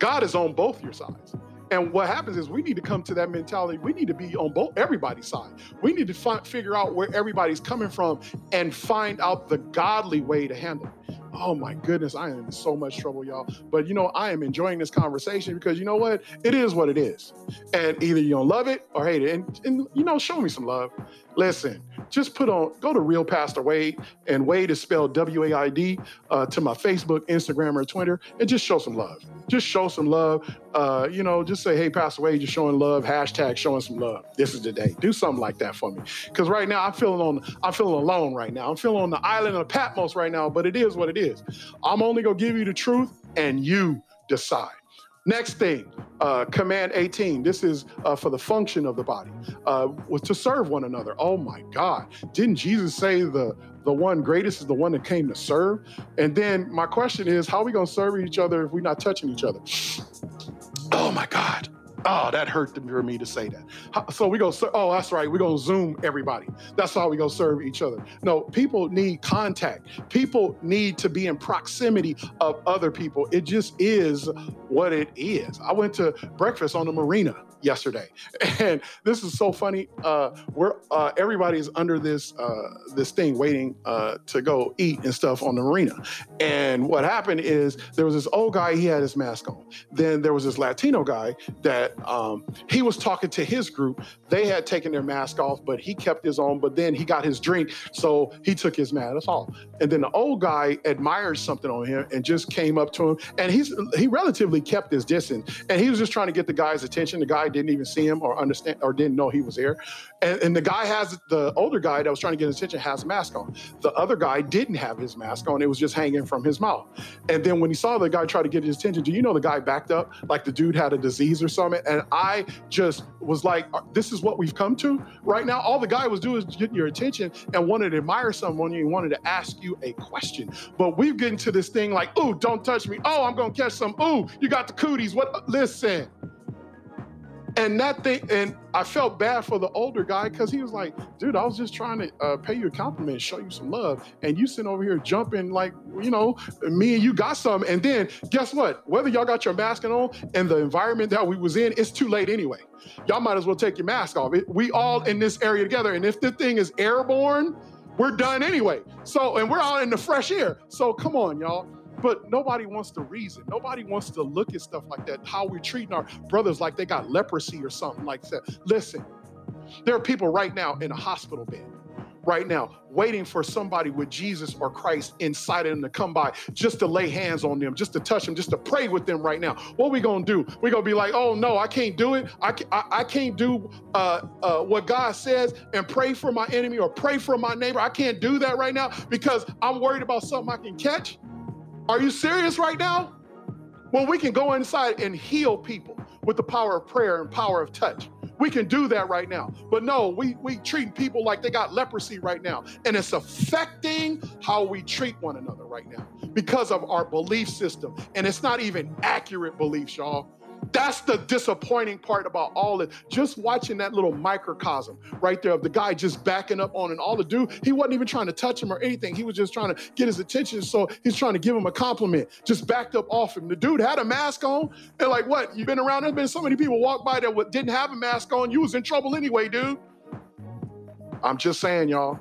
God is on both your sides. And what happens is we need to come to that mentality. We need to be on both everybody's side. We need to fi- figure out where everybody's coming from and find out the godly way to handle it. Oh my goodness, I am in so much trouble, y'all. But you know, I am enjoying this conversation because you know what? It is what it is. And either you don't love it or hate it. And, and you know, show me some love. Listen, just put on, go to Real Pastor Wade, and Wade is spelled W A I D, uh, to my Facebook, Instagram, or Twitter, and just show some love. Just show some love. Uh, you know, just say, hey, Pastor Wade, you're showing love. Hashtag showing some love. This is the day. Do something like that for me. Because right now I'm feeling on, I'm feeling alone right now. I'm feeling on the island of Patmos right now, but it is what it is. I'm only going to give you the truth, and you decide. Next thing, uh, command eighteen. This is uh, for the function of the body, uh, was to serve one another. Oh my God. Didn't Jesus say the, the one greatest is the one that came to serve? And then my question is, how are we going to serve each other if we're not touching each other? Oh my God. Oh, that hurt for me to say that. How, so we go, oh, that's right. We're going to Zoom everybody. That's how we go serve each other. No, people need contact. People need to be in proximity of other people. It just is what it is. I went to breakfast on the marina yesterday, and this is so funny. Uh, we're uh, everybody's under this uh, this thing waiting uh, to go eat and stuff on the marina. And what happened is there was this old guy. He had his mask on. Then there was this Latino guy that Um, he was talking to his group. They had taken their mask off, but he kept his own. But then he got his drink, so he took his mask. That's all. And then the old guy admired something on him and just came up to him. And he's he relatively kept his distance, and he was just trying to get the guy's attention. The guy didn't even see him or understand or didn't know he was there. And, and the guy has the older guy that was trying to get his attention has a mask on. The other guy didn't have his mask on. It was just hanging from his mouth. And then when he saw the guy try to get his attention, do you know the guy backed up like the dude had a disease or something? And I just was like, this is what we've come to right now. All the guy was doing is getting your attention and wanted to admire someone. You wanted to ask you a question, but we've gotten to this thing like, ooh, don't touch me. Oh, I'm going to catch some. Ooh, you got the cooties. What? Listen. And that thing, and I felt bad for the older guy because he was like, dude, I was just trying to uh, pay you a compliment, show you some love. And you sitting over here jumping like, you know, me and you got some. And then guess what? Whether y'all got your mask on and the environment that we was in, it's too late anyway. Y'all might as well take your mask off. It, we all in this area together. And if the thing is airborne, we're done anyway. So, and we're all in the fresh air. So come on, y'all. But nobody wants to reason. Nobody wants to look at stuff like that, how we're treating our brothers like they got leprosy or something like that. Listen, there are people right now in a hospital bed, right now, waiting for somebody with Jesus or Christ inside of them to come by, just to lay hands on them, just to touch them, just to pray with them right now. What are we going to do? We're going to be like, oh no, I can't do it. I can't, I, I can't do uh, uh, what God says and pray for my enemy or pray for my neighbor. I can't do that right now because I'm worried about something I can catch. Are you serious right now? Well, we can go inside and heal people with the power of prayer and power of touch. We can do that right now. But no, we, we treat people like they got leprosy right now. And it's affecting how we treat one another right now because of our belief system. And it's not even accurate beliefs, y'all. That's the disappointing part about all it. Just watching that little microcosm right there of the guy just backing up on and all the dude, he wasn't even trying to touch him or anything. He was just trying to get his attention. So he's trying to give him a compliment, just backed up off him. The dude had a mask on. And like, what? You've been around? There's been so many people walk by that didn't have a mask on. You was in trouble anyway, dude. I'm just saying, y'all.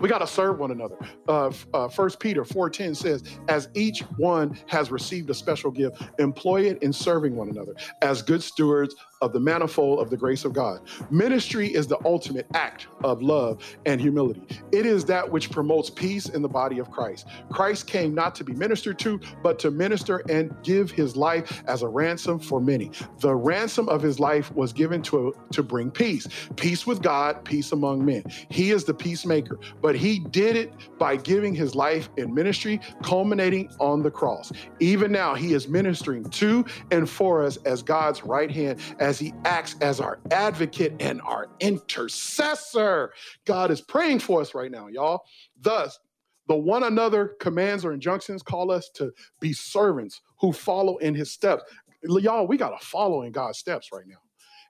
We got to serve one another. Uh, uh, First Peter four ten says, as each one has received a special gift, employ it in serving one another as good stewards of the manifold of the grace of God. Ministry is the ultimate act of love and humility. It is that which promotes peace in the body of Christ. Christ came not to be ministered to, but to minister and give his life as a ransom for many. The ransom of his life was given to, to bring peace, peace with God, peace among men. He is the peacemaker, but he did it by giving his life in ministry, culminating on the cross. Even now, he is ministering to and for us as God's right hand, as he acts as our advocate and our intercessor. God is praying for us right now, y'all. Thus, the one another commands or injunctions call us to be servants who follow in his steps. Y'all, we got to follow in God's steps right now.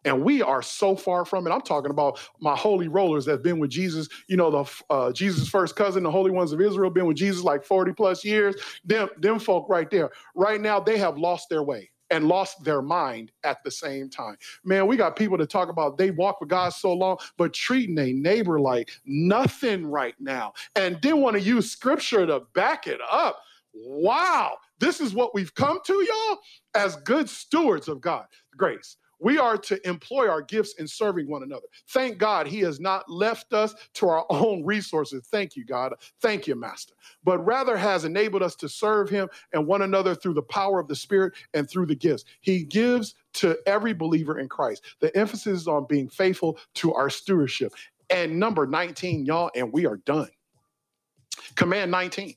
And we are so far from it. I'm talking about my holy rollers that's been with Jesus, you know, the uh, Jesus' first cousin, the holy ones of Israel, been with Jesus like forty plus years. Them, them folk right there. Right now, they have lost their way and lost their mind at the same time. Man, we got people to talk about they walk with God so long, but treating a neighbor like nothing right now. And didn't want to use scripture to back it up. Wow, this is what we've come to, y'all, as good stewards of God's grace. We are to employ our gifts in serving one another. Thank God he has not left us to our own resources. Thank you, God. Thank you, Master. But rather has enabled us to serve him and one another through the power of the Spirit and through the gifts. He gives to every believer in Christ. The emphasis is on being faithful to our stewardship. And number nineteen, y'all, and we are done. Command nineteen,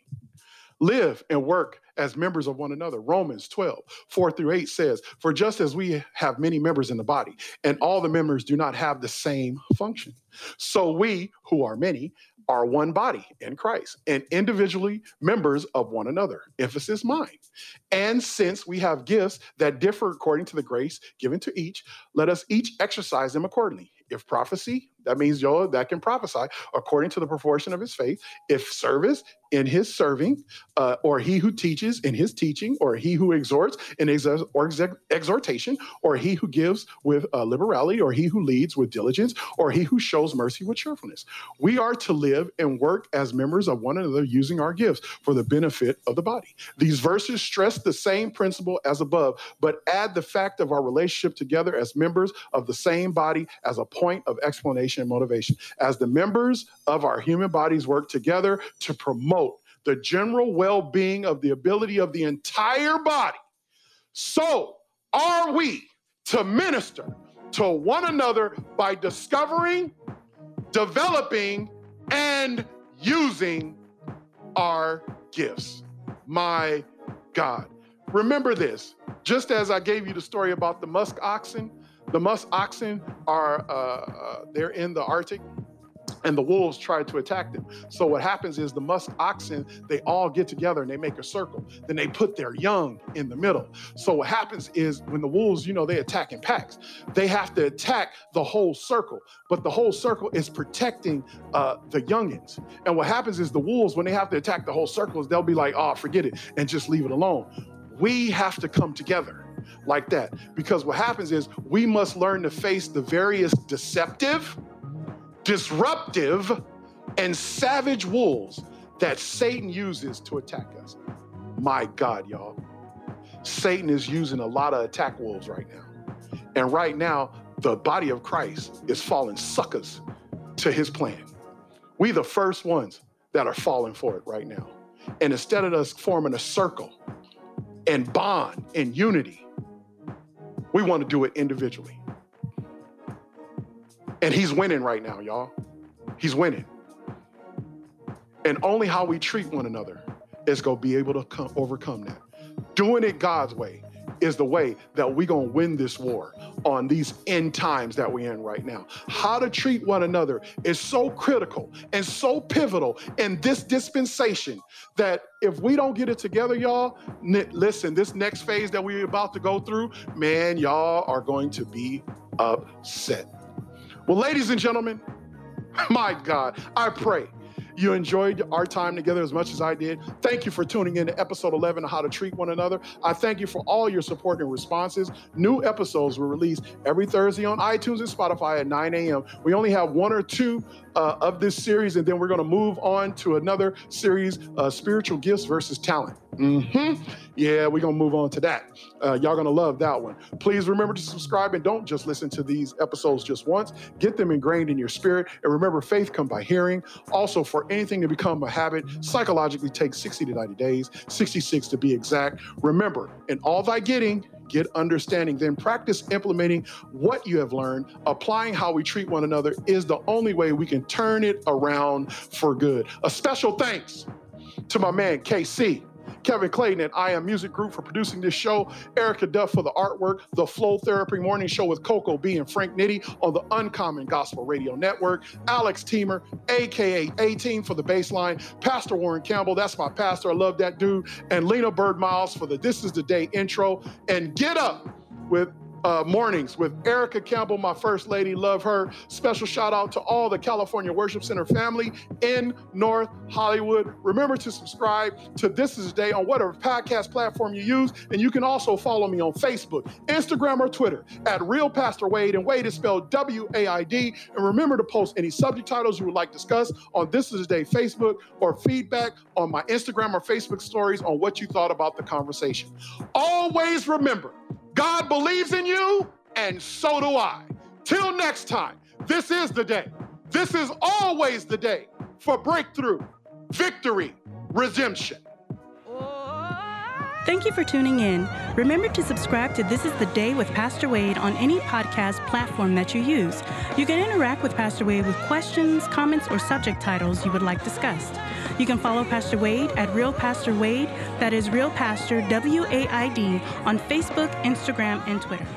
live and work as members of one another. Romans twelve, four through eight says, for just as we have many members in the body, and all the members do not have the same function, so we who are many are one body in Christ and individually members of one another. Emphasis mine. And since we have gifts that differ according to the grace given to each, let us each exercise them accordingly. If prophecy, that means y'all that can prophesy according to the proportion of his faith. If service, in his serving, uh, or he who teaches in his teaching, or he who exhorts in ex- or ex- exhortation, or he who gives with uh, liberality, or he who leads with diligence, or he who shows mercy with cheerfulness. We are to live and work as members of one another using our gifts for the benefit of the body. These verses stress the same principle as above, but add the fact of our relationship together as members of the same body as a point of explanation and motivation. As the members of our human bodies work together to promote the general well-being of the ability of the entire body, so are we to minister to one another by discovering, developing, and using our gifts. My God. Remember this, just as I gave you the story about the musk oxen. The musk oxen are, uh, uh, they're in the Arctic, and the wolves try to attack them. So what happens is the musk oxen, they all get together and they make a circle. Then they put their young in the middle. So what happens is when the wolves, you know, they attack in packs, they have to attack the whole circle. But the whole circle is protecting uh, the youngins. And what happens is the wolves, when they have to attack the whole circles, they'll be like, oh, forget it, and just leave it alone. We have to come together like that, because what happens is we must learn to face the various deceptive, disruptive, and savage wolves that Satan uses to attack us. My God, y'all. Satan is using a lot of attack wolves right now. And right now, the body of Christ is falling suckers to his plan. We the first ones that are falling for it right now. And instead of us forming a circle and bond and unity, we want to do it individually. And he's winning right now, y'all. He's winning. And only how we treat one another is going to be able to come, overcome that. Doing it God's way is the way that we're going to win this war on these end times that we're in right now. How to treat one another is so critical and so pivotal in this dispensation that if we don't get it together, y'all, n- listen, this next phase that we're about to go through, man, y'all are going to be upset. Well, ladies and gentlemen, my God, I pray you enjoyed our time together as much as I did. Thank you for tuning in to episode eleven of How to Treat One Another. I thank you for all your support and responses. New episodes were released every Thursday on iTunes and Spotify at nine a.m. We only have one or two uh, of this series, and then we're going to move on to another series, uh, Spiritual Gifts versus Talent. Mm-hmm. Yeah, we're going to move on to that. Uh, y'all going to love that one. Please remember to subscribe, and don't just listen to these episodes just once. Get them ingrained in your spirit. And remember, faith comes by hearing. Also, for anything to become a habit, psychologically takes sixty to ninety days, sixty-six to be exact. Remember, in all thy getting, get understanding. Then practice implementing what you have learned. Applying how we treat one another is the only way we can turn it around for good. A special thanks to my man, K C Kevin Clayton and I Am Music Group for producing this show, Erica Duff for the artwork, The Flow Therapy Morning Show with Coco B and Frank Nitti on the Uncommon Gospel Radio Network, Alex Teamer, a k a. eighteen for the baseline, Pastor Warren Campbell, that's my pastor, I love that dude, and Lena Bird-Miles for the This is the Day intro, and Get Up with Uh, mornings with Erica Campbell, my first lady, love her. Special shout out to all the California Worship Center family in North Hollywood. Remember to subscribe to This Is Day on whatever podcast platform you use, and you can also follow me on Facebook, Instagram, or Twitter at Real Pastor Wade, and Wade is spelled W A I D. And remember to post any subject titles you would like discussed on This Is Day Facebook, or feedback on my Instagram or Facebook stories on what you thought about the conversation. Always remember, God believes in you. and so do I. Till next time, this is the day. This is always the day for breakthrough, victory, redemption. Thank you for tuning in. Remember to subscribe to This is the Day with Pastor Wade on any podcast platform that you use. You can interact with Pastor Wade with questions, comments, or subject titles you would like discussed. You can follow Pastor Wade at Real Pastor Wade, that is Real Pastor W A I D, on Facebook, Instagram, and Twitter.